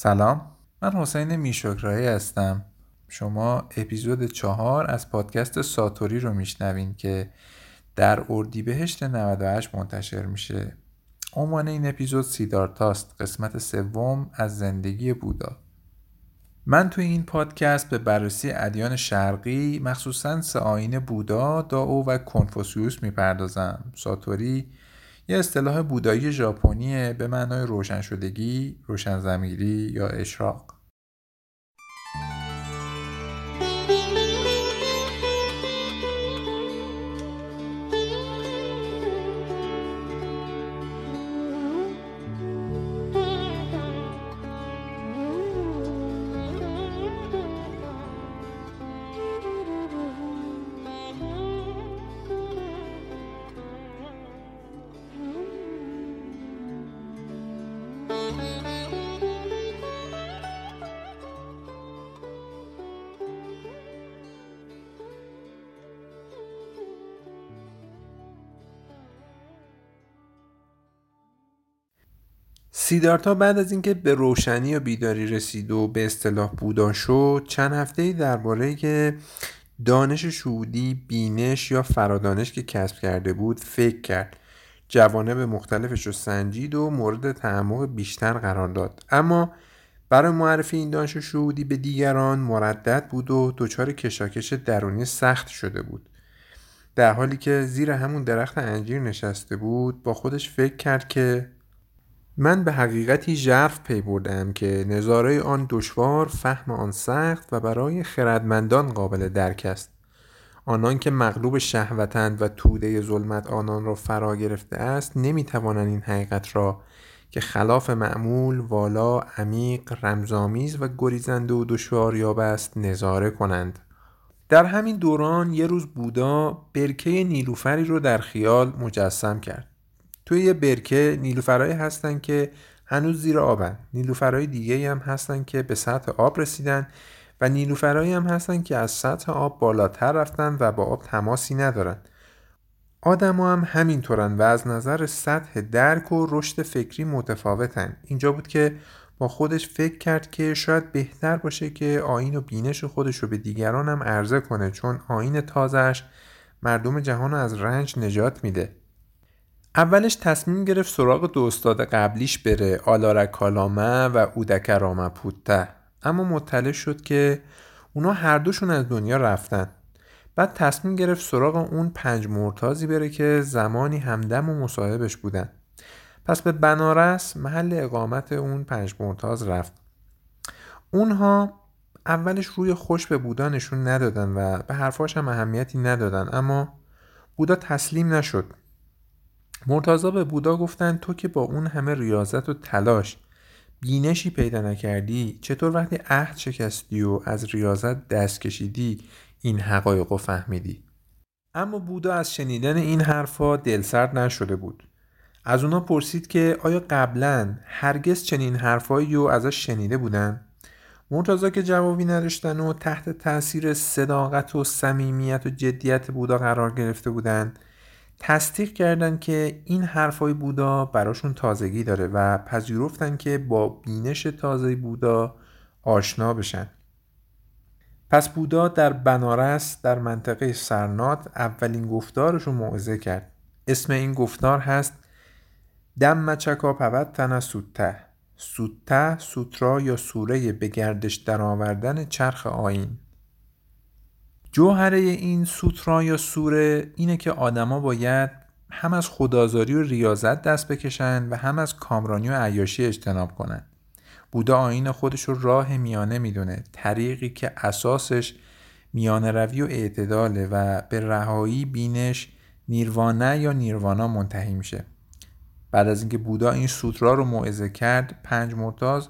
سلام، من حسین میشکراهی هستم. شما اپیزود 4 از پادکست ساتوری رو میشنوین که در اردیبهشت 98 منتشر میشه. عنوان این اپیزود سیدارتاست، قسمت 3 از زندگی بودا. من توی این پادکست به بررسی ادیان شرقی، مخصوصاً 3 آیین بودا، دائو و کنفوسیوس میپردازم. ساتوری یه اصطلاح بودایی ژاپنیه به معنای روشن شدگی، روشن ضمیری یا اشراق. سیدارتا بعد از اینکه به روشنی و بیداری رسید و به اصطلاح بودا شد، چند هفته‌ای درباره دانش شودی، بینش یا فرادانش که کسب کرده بود فکر کرد. جوانب مختلفش رو سنجید و مورد تعمق بیشتر قرار داد. اما برای معرفی این دانش شودی به دیگران مردد بود و دچار کشاکش درونی سخت شده بود. در حالی که زیر همون درخت انجیر نشسته بود، با خودش فکر کرد که من به حقیقتی ژرف پی بردم که نظاره آن دشوار، فهم آن سخت و برای خردمندان قابل درک است. آنان که مغلوب شهوتند و توده ظلمت آنان را فرا گرفته است، نمیتوانند این حقیقت را که خلاف معمول، والا، عمیق، رمزآمیز و گریزنده و دشواریاب است نظاره کنند. در همین دوران یه روز بودا برکه نیلوفری را در خیال مجسم کرد. توی یه برکه نیلوفرایی هستن که هنوز زیر آبن، نیلوفرای دیگه هم هستن که به سطح آب رسیدن و نیلوفرایی هم هستن که از سطح آب بالاتر رفتن و با آب تماسی ندارن. آدما هم همینطورن و از نظر سطح درک و رشد فکری متفاوتن. اینجا بود که با خودش فکر کرد که شاید بهتر باشه که آیین و بینش خودش رو به دیگران هم عرضه کنه، چون آیین تازه‌اش مردم جهان رو از رنج نجات میده. اولش تصمیم گرفت سراغ 2 استاد قبلیش بره، آلارکالاما و اودکرامپوتتا، اما مطلع شد که اونا هر دوشون از دنیا رفتن. بعد تصمیم گرفت سراغ اون 5 مرتازی بره که زمانی همدم و مصاحبش بودن. پس به بنارس، محل اقامت اون 5 مرتاز رفت. اونها اولش روی خوش به بودا نشون ندادن و به حرفاش هم اهمیتی ندادن، اما بودا تسلیم نشد. مرتضی به بودا گفتن تو که با اون همه ریاضت و تلاش بینشی پیدا نکردی، چطور وقتی عهد شکستی و از ریاضت دست کشیدی این حقایق رو فهمیدی؟ اما بودا از شنیدن این حرفا دلسرد نشده بود. از اونا پرسید که آیا قبلا هرگز چنین حرفایی رو ازش شنیده بودن؟ مرتضی که جوابی نداشتن و تحت تاثیر صداقت و صمیمیت و جدیت بودا قرار گرفته بودند، تصدیق کردن که این حرفای بودا براشون تازگی داره و پذیرفتن که با بینش تازه بودا آشنا بشن. پس بودا در بنارس در منطقه سرنات اولین گفتارش رو موعظه کرد. اسم این گفتار هست دم مچکا پوت تن سوته سوته سوترا یا سوره به گردش درآوردن چرخ آیین. جوهره این سوترا یا سوره اینه که آدما باید هم از خودآزاری و ریاضت دست بکشن و هم از کامرانی و عیاشی اجتناب کنن. بودا آیین خودش رو راه میانه میدونه، طریقی که اساسش میانه روی و اعتداله و به رهایی بینش نیروانا یا نیروانا منتهی میشه. بعد از اینکه بودا این سوترا رو موعظه کرد، 5 مرتاز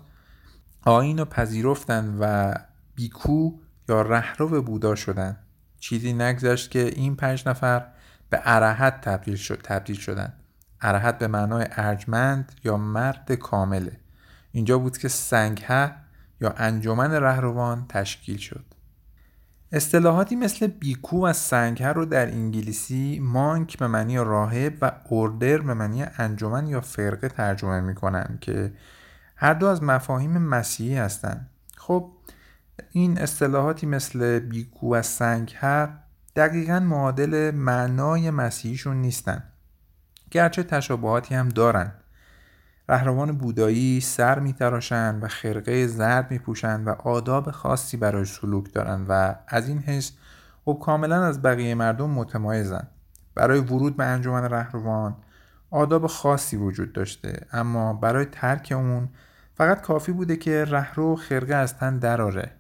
آیین رو پذیرفتن و بیکو یا رهرو بودا شدن. چیزی نگذشت که این 5 نفر به آرَهَ تبدیل شدن. آرَهَ به معنای ارجمند یا مرد کامله. اینجا بود که سَنگهَ یا انجمن رهروان تشکیل شد. اصطلاحاتی مثل بیکو و سَنگهَ رو در انگلیسی مانک به معنی راهب و اوردر به معنی انجمن یا فرقه ترجمه می‌کنن که هر دو از مفاهیم مسیحی هستند. خب این اصطلاحاتی مثل بیکو و سَنگهَ دقیقاً معادل معنای مسیحیشون نیستن، گرچه تشابهاتی هم دارن. رهروان بودایی سر میتراشن و خرقه زرد میپوشن و آداب خاصی برای سلوک دارن و از این حیث خب کاملا از بقیه مردم متمایزن. برای ورود به انجمن رهروان آداب خاصی وجود داشته، اما برای ترک اون فقط کافی بوده که رهرو خرقه از تن درآره.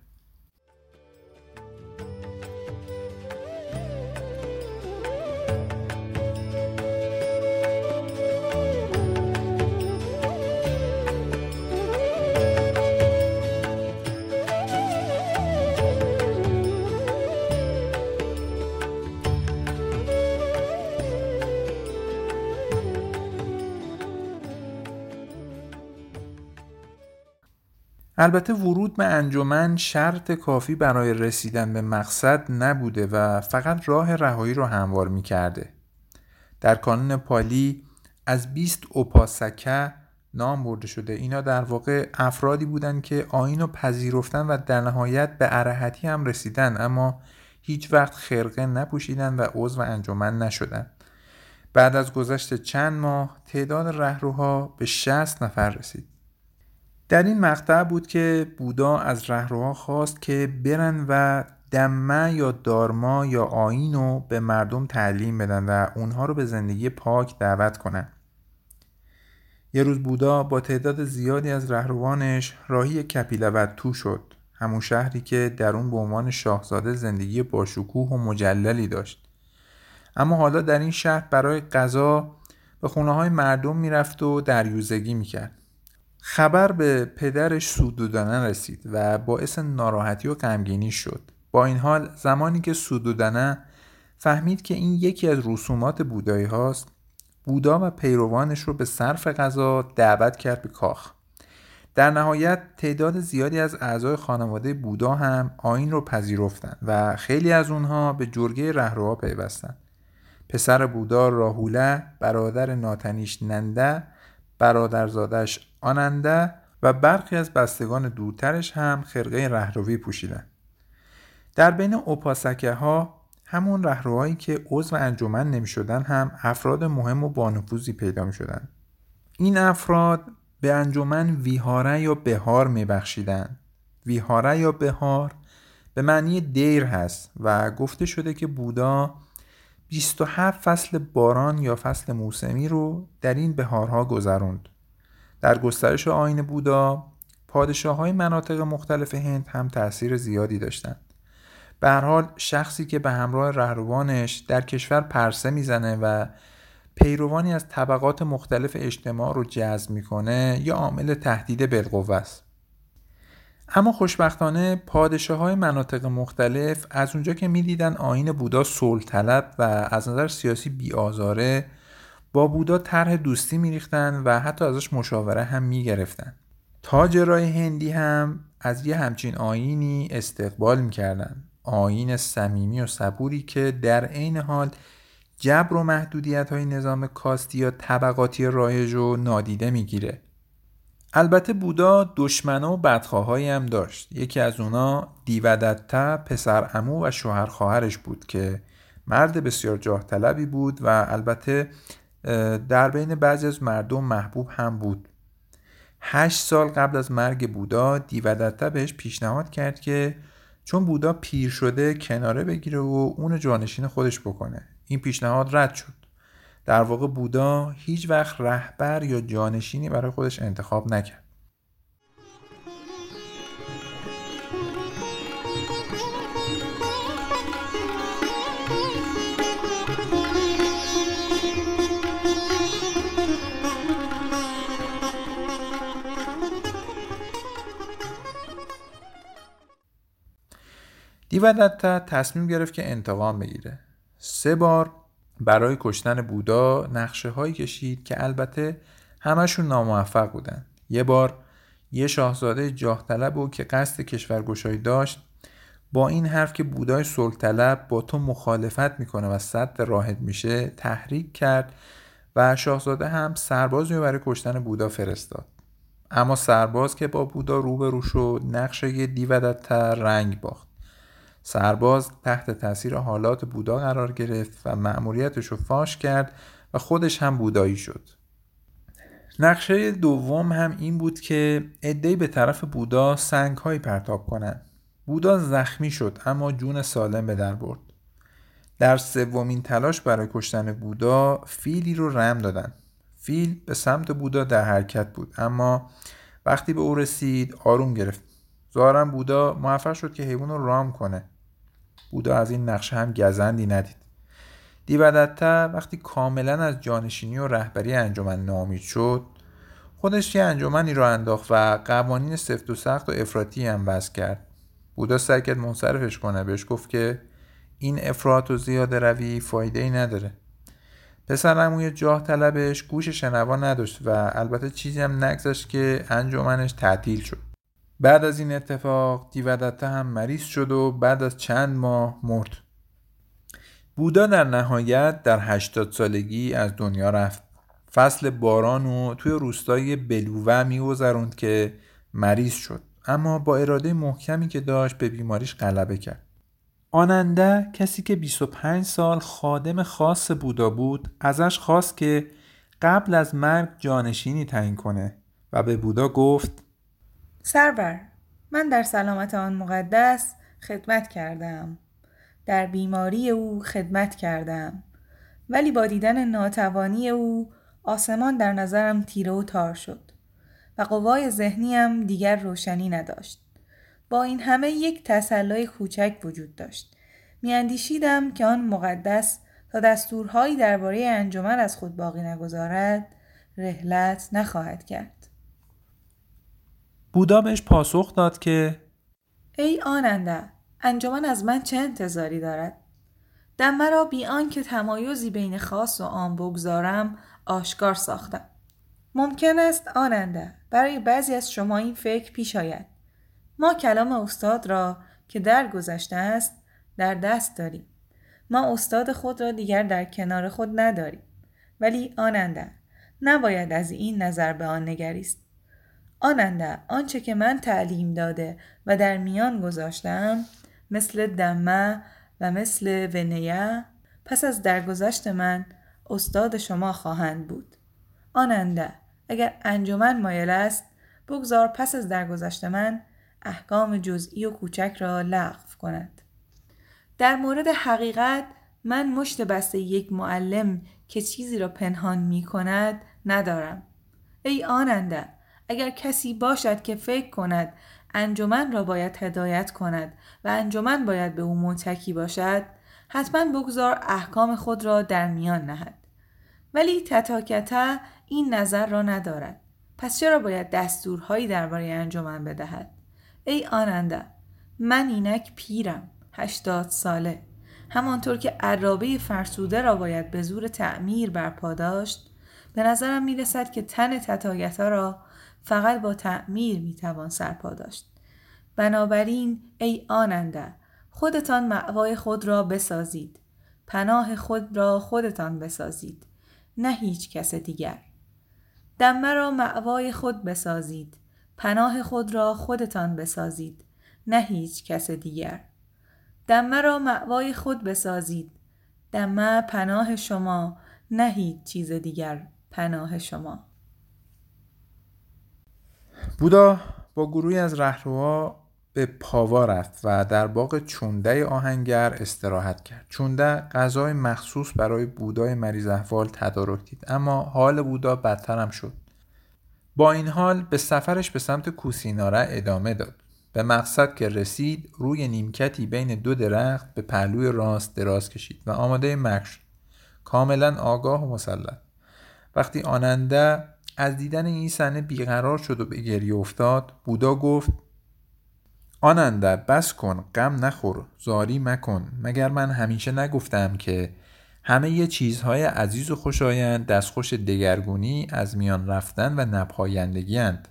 البته ورود به انجمن شرط کافی برای رسیدن به مقصد نبوده و فقط راه رهایی رو هموار می‌کرده. در کانون پالی از 20 اوپاسکه نام برده شده. اینا در واقع افرادی بودند که آیین رو پذیرفتن و در نهایت به ارهتی هم رسیدن، اما هیچ وقت خرقه نپوشیدن و عضو انجمن نشدن. بعد از گذشت چند ماه تعداد رهروها به 60 نفر رسید. در این مقطع بود که بودا از رهروها خواست که برن و دمه یا دارما یا آیین رو به مردم تعلیم بدن و اونها رو به زندگی پاک دعوت کنن. یه روز بودا با تعداد زیادی از رهروانش راهی کپیلوت تو شد، همون شهری که در اون به عنوان شاهزاده زندگی باشکوه و مجللی داشت. اما حالا در این شهر برای غذا به خونه‌های مردم میرفت و دریوزگی میکرد. خبر به پدرش سودودانا رسید و باعث ناراحتی و غمگینی شد. با این حال زمانی که سودودانا فهمید که این یکی از رسومات بودایی هاست، بودا و پیروانش رو به صرف غذا دعوت کرد به کاخ. در نهایت تعداد زیادی از اعضای خانواده بودا هم آیین رو پذیرفتن و خیلی از اونها به جرگه رهروها پیوستن. پسر بودا راهولا، برادر ناتنیش ننده، برادرزادش آننده و برخی از بستگان دورترش هم خرقه رهروی پوشیدن. در بین اوپاسکه ها، همون رهروهایی که عضو انجمن نمی شدن هم افراد مهم و بانفوذی پیدا می شدن. این افراد به انجمن ویهاره یا بهار می بخشیدن. ویهاره یا بهار به معنی دیر هست و گفته شده که بودا 27 فصل باران یا فصل موسمی رو در این بهارها گذراند. در گسترش آیین بودا، پادشاه‌های مناطق مختلف هند هم تأثیر زیادی داشتند. به هر حال شخصی که به همراه رهروانش در کشور پرسه میزنه و پیروانی از طبقات مختلف اجتماع رو جذب میکنه یا عامل تهدید بالقوه است. اما خوشبختانه پادشاه‌های مناطق مختلف از اونجا که میدیدن آیین بودا صلح‌طلب و از نظر سیاسی بی‌آزاره، با بودا طرح دوستی میریختن و حتی ازش مشاوره هم میگرفتن. تاجرای هندی هم از یه همچین آیینی استقبال میکردن. آیین صمیمی و صبوری که در عین حال جبر و محدودیت‌های نظام کاستی یا طبقاتی رایج رو نادیده میگیره. البته بودا دشمنا و بدخواهایی هم داشت. یکی از اونا دیوداتا، پسر عمو و شوهر خواهرش بود که مرد بسیار جاه طلبی بود و البته در بین بعضی از مردم محبوب هم بود. 8 سال قبل از مرگ بودا دیوداتا بهش پیشنهاد کرد که چون بودا پیر شده کناره بگیره و اون جانشین خودش بکنه. این پیشنهاد رد شد. در واقع بودا هیچ وقت رهبر یا جانشینی برای خودش انتخاب نکرد. دیوداتا تصمیم گرفت که انتقام بگیره. 3 بار برای کشتن بودا نقشه هایی کشید که البته همشون ناموفق بودن. یه بار یه شاهزاده جاه طلب بود که قصد کشورگشایی داشت، با این حرف که بودای صلح طلب با تو مخالفت میکنه و سد راهت میشه تحریک کرد و شاهزاده هم سربازی برای کشتن بودا فرستاد. اما سرباز که با بودا روبرو شد نقشه دیوداتا رنگ باخت. سرباز تحت تاثیر حالات بودا قرار گرفت و مأموریتش رو فاش کرد و خودش هم بودایی شد. نقشه دوم هم این بود که ادهی به طرف بودا سنگ‌های پرتاب کنند. بودا زخمی شد اما جون سالم به در برد. در سومین تلاش برای کشتن بودا فیلی رو رم دادن. فیل به سمت بودا در حرکت بود اما وقتی به او رسید آروم گرفت. ظاهراً بودا موفق شد که حیوان رو رام کنه. بودا از این نقشه هم گزندی ندید. دیوداتا وقتی کاملا از جانشینی و رهبری انجمن ناامید شد، خودش یه انجمنی رو انداخت و قوانین سفت و سخت و افراطی هم وضع کرد. بودا سعی کرد منصرفش کنه، بهش گفت که این افراط و زیاده روی فایده‌ای نداره. پسر عموی جاه طلبش گوش شنوا نداشت و البته چیزی هم نگذشت که انجمنش تعطیل شد. بعد از این اتفاق دیوداتا هم مریض شد و بعد از چند ماه مرد. بودا در نهایت در 80 سالگی از دنیا رفت. فصل باران رو توی روستای بلووه می‌گذروند که مریض شد، اما با اراده محکمی که داشت به بیماریش غلبه کرد. آننده کسی که 25 سال خادم خاص بودا بود ازش خواست که قبل از مرگ جانشینی تعیین کنه و به بودا گفت: سرور، من در سلامت آن مقدس خدمت کردم، در بیماری او خدمت کردم، ولی با دیدن ناتوانی او آسمان در نظرم تیره و تار شد و قوای ذهنیم دیگر روشنی نداشت. با این همه یک تسلای کوچک وجود داشت. میاندیشیدم که آن مقدس تا دستورهایی درباره انجمن از خود باقی نگذارد، رحلت نخواهد کرد. بودا بهش پاسخ داد که: ای آننده، انجمن از من چه انتظاری دارد؟ دم مرا بی آنکه تمایزی بین خاص و عام بگذارم آشکار ساختم. ممکن است آننده برای بعضی از شما این فکر پیش آید. ما کلام استاد را که درگذشته است در دست داریم. ما استاد خود را دیگر در کنار خود نداریم. ولی آننده نباید از این نظر به آن نگریست. آننده آنچه که من تعلیم داده و در میان گذاشتم، مثل دمه و مثل ونیه، پس از درگذشت من استاد شما خواهند بود. آننده اگر انجمن مایل است، بگذار پس از درگذشت من احکام جزئی و کوچک را لغو کند. در مورد حقیقت من مشت بسته یک معلم که چیزی را پنهان می کند ندارم. ای آننده، اگر کسی باشد که فکر کند انجمن را باید هدایت کند و انجمن باید به او متکی باشد، حتما بگذار احکام خود را در میان نهد. ولی تتاکته این نظر را ندارد. پس چرا باید دستورهایی درباره انجمن بدهد؟ ای آننده، من اینک پیرم، 80 ساله. همانطور که عرابه فرسوده را باید به زور تعمیر برپا داشت، به نظرم می رسد که تن تتاگتا را فقط با تعمیر می توان سرپا داشت. بنابراین ای آننده، خودتان مأوای خود را بسازید. پناه خود را خودتان بسازید، نه هیچ کس دیگر. دمه را مأوای خود بسازید. پناه خود را خودتان بسازید، نه هیچ کس دیگر. دمه را مأوای خود بسازید. دمه پناه شما، نه هیچ چیز دیگر پناه شما. بودا با گروهی از رهروها به پاوا رفت و در باغ چونده آهنگر استراحت کرد. چونده غذای مخصوص برای بودای مریض احوال تدارک دید، اما حال بودا بدتر هم شد. با این حال به سفرش به سمت کوسینارا ادامه داد. به مقصد که رسید، روی نیمکتی بین دو درخت به پهلوی راست دراز کشید و آماده مرگ شد، کاملا آگاه و مسلط. وقتی آننده از دیدن این صحنه بیقرار شد و به گریه افتاد، بودا گفت: آننده بس کن، غم نخور، زاری مکن. مگر من همیشه نگفتم که همه یه چیزهای عزیز و خوشایند دستخوش دگرگونی، از میان رفتن و نپایندگی اند؟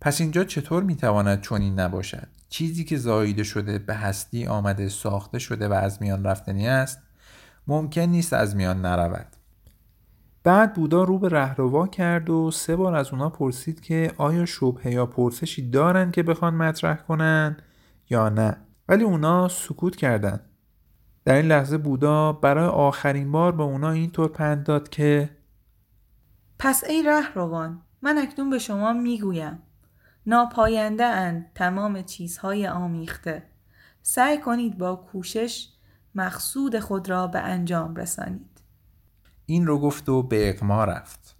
پس اینجا چطور میتواند چنین نباشد؟ چیزی که زاییده شده، به هستی آمده، ساخته شده و از میان رفتنی است، ممکن نیست از میان نرود. بعد بودا رو به رهروا کرد و 3 بار از اونا پرسید که آیا شبهه یا پرسشی دارن که بخوان مطرح کنن یا نه، ولی اونا سکوت کردن. در این لحظه بودا برای آخرین بار به اونا اینطور پند داد که پس ای رهروان، من اکنون به شما میگویم ناپاینده اند تمام چیزهای آمیخته. سعی کنید با کوشش مقصود خود را به انجام رسانید. این رو گفت و به اقما رفت.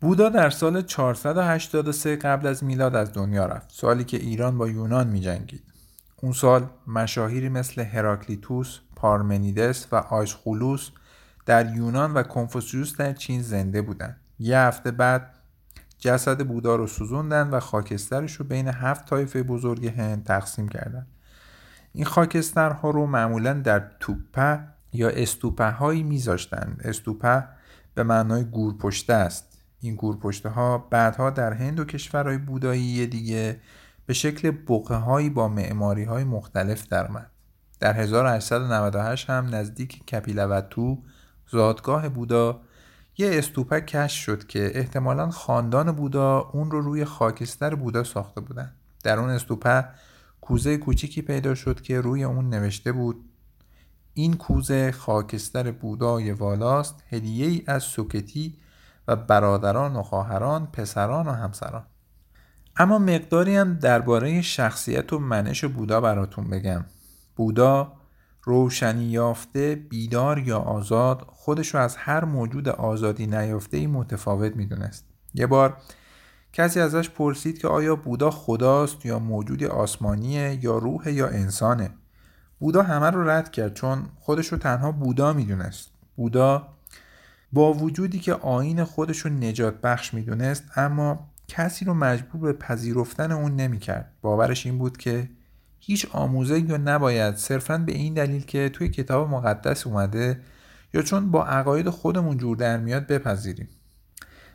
بودا در سال 483 قبل از میلاد از دنیا رفت، سالی که ایران با یونان می جنگید. اون سال مشاهیری مثل هراکلیتوس، پارمنیدس و آیسخولوس در یونان و کنفوسیوس در چین زنده بودن. یه هفته بعد جسد بودا رو سوزوندن و خاکسترش رو بین 7 طایفه بزرگ هند تقسیم کردن. این خاکسترها رو معمولاً در توپه یا استوپه هایی می زاشتن. استوپه به معنای گورپشته است. این گورپشته ها بعدها در هند و کشورهای بودایی دیگه به شکل بقعه هایی با معماری های مختلف درآمد. در 1898 هم نزدیک کپیلوتو، زادگاه بودا، یه استوپه کشف شد که احتمالاً خاندان بودا اون رو روی خاکستر بودا ساخته بودن. در اون استوپه کوزه کوچیکی پیدا شد که روی اون نوشته بود این کوزه خاکستر بودای والاست، هدیه‌ای از سوکتی و برادران و خواهران، پسران و همسران. اما مقداری هم درباره شخصیت و منش بودا براتون بگم. بودا روشنی یافته، بیدار یا آزاد، خودش رو از هر موجود آزادی نیافته‌ای متفاوت میدونست. یه بار کسی ازش پرسید که آیا بودا خداست یا موجود آسمانیه یا روح یا انسانه. بودا همه رو رد کرد چون خودش رو تنها بودا میدونست. بودا با وجودی که آیین خودش رو نجات بخش میدونست، اما کسی رو مجبور به پذیرفتن اون نمیکرد. باورش این بود که هیچ آموزه‌ای رو نباید صرفاً به این دلیل که توی کتاب مقدس اومده یا چون با عقاید خودمون جور در میاد بپذیریم.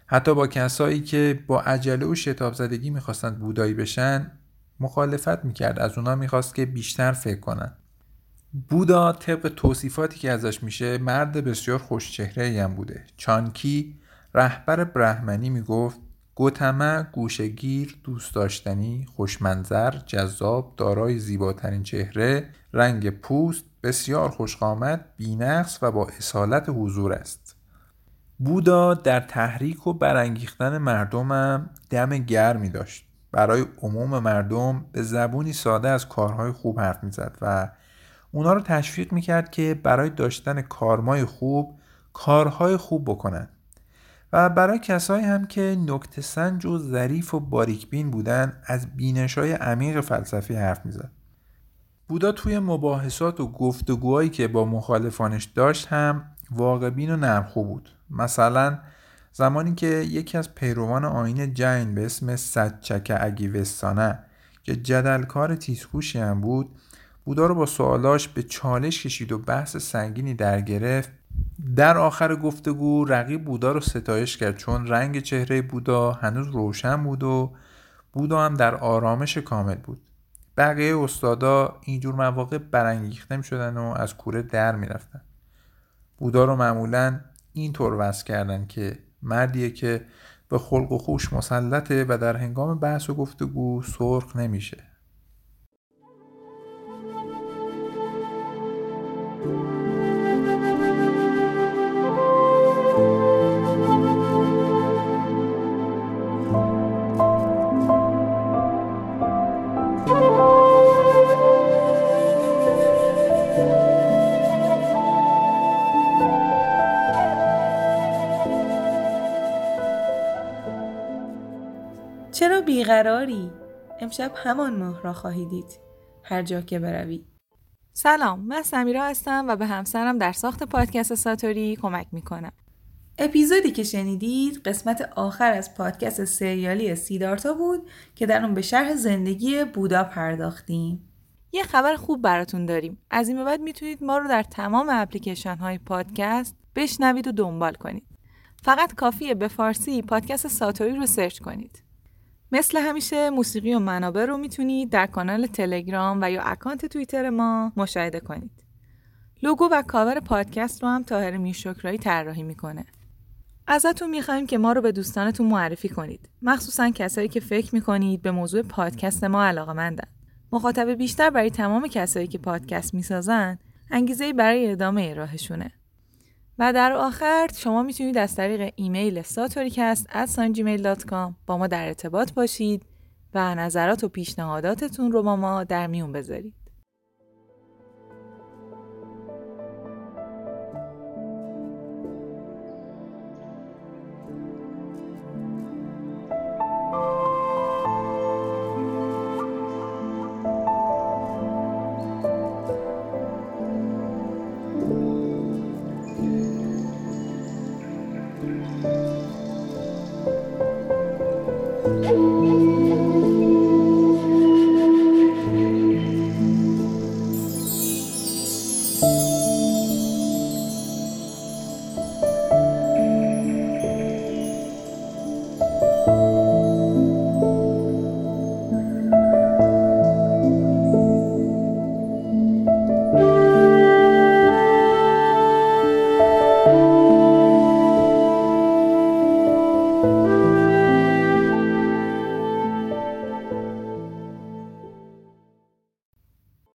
حتی با کسایی که با عجله و شتاب زدگی میخواستند بودایی بشن مخالفت میکرد، از اونا میخواست که بیشتر فکر کنن. بودا طبق توصیفاتی که ازش میشه مرد بسیار خوشچهره‌ای هم بوده. چانکی رهبر برهمنی میگفت گوتما گوشگیر، دوست داشتنی، خوشمنظر، جذاب، دارای زیباترین چهره، رنگ پوست، بسیار خوشقامت، بی‌نقص و با اصالت حضور است. بودا در تحریک و برانگیختن مردم هم دم گرمی داشت. برای عموم مردم به زبونی ساده از کارهای خوب حرف میزد و اونا رو تشویق میکرد که برای داشتن کارمای خوب کارهای خوب بکنن و برای کسایی هم که نکته سنج و ظریف و باریکبین بودن از بینش‌های عمیق فلسفی حرف میزد. بودا توی مباحثات و گفتگوهایی که با مخالفانش داشت هم واقعبین و نرمخو بود. مثلا زمانی که یکی از پیروان آیین جین به اسم سچکه اگیوستانه که جدلکار تیزهوشی هم بود، بودا رو با سوالاش به چالش کشید و بحث سنگینی در گرفت. در آخر گفتگو رقیب بودا رو ستایش کرد چون رنگ چهره بودا هنوز روشن بود و بودا هم در آرامش کامل بود. بقیه استادا اینجور مواقع برانگیخته می شدن و از کوره در می رفتن. بودا رو معمولاً اینطور وصف کردن که مردیه که به خلق و خوش مسلطه و در هنگام بحث و گفتگو سرخ نمیشه. چرا بیقراری؟ امشب همان ماه را خواهی دید. هر جا که بروی. سلام، من سمیرا هستم و به همسرم در ساخت پادکست ساتوری کمک میکنم. اپیزودی که شنیدید قسمت آخر از پادکست سریالی سیدارتا بود که در اون به شرح زندگی بودا پرداختیم. یه خبر خوب براتون داریم. از این به بعد میتونید ما رو در تمام اپلیکیشن های پادکست بشنوید و دنبال کنید. فقط کافیه به فارسی پادکست ساتوری رو سرچ کنید. مثل همیشه موسیقی و منابع رو میتونید در کانال تلگرام و یا اکانت توییتر ما مشاهده کنید. لوگو و کاور پادکست رو هم طاهر میشکراهی طراحی میکنه. ازتون میخوایم که ما رو به دوستانتون معرفی کنید، مخصوصا کسایی که فکر میکنید به موضوع پادکست ما علاقه‌مندن. مخاطب بیشتر برای تمام کسایی که پادکست میسازن انگیزه‌ای برای ادامه راهشونه. و در آخر شما میتونید از طریق ایمیل satoricast@gmail.com با ما در ارتباط باشید و نظرات و پیشنهاداتتون رو با ما در میون بذارید.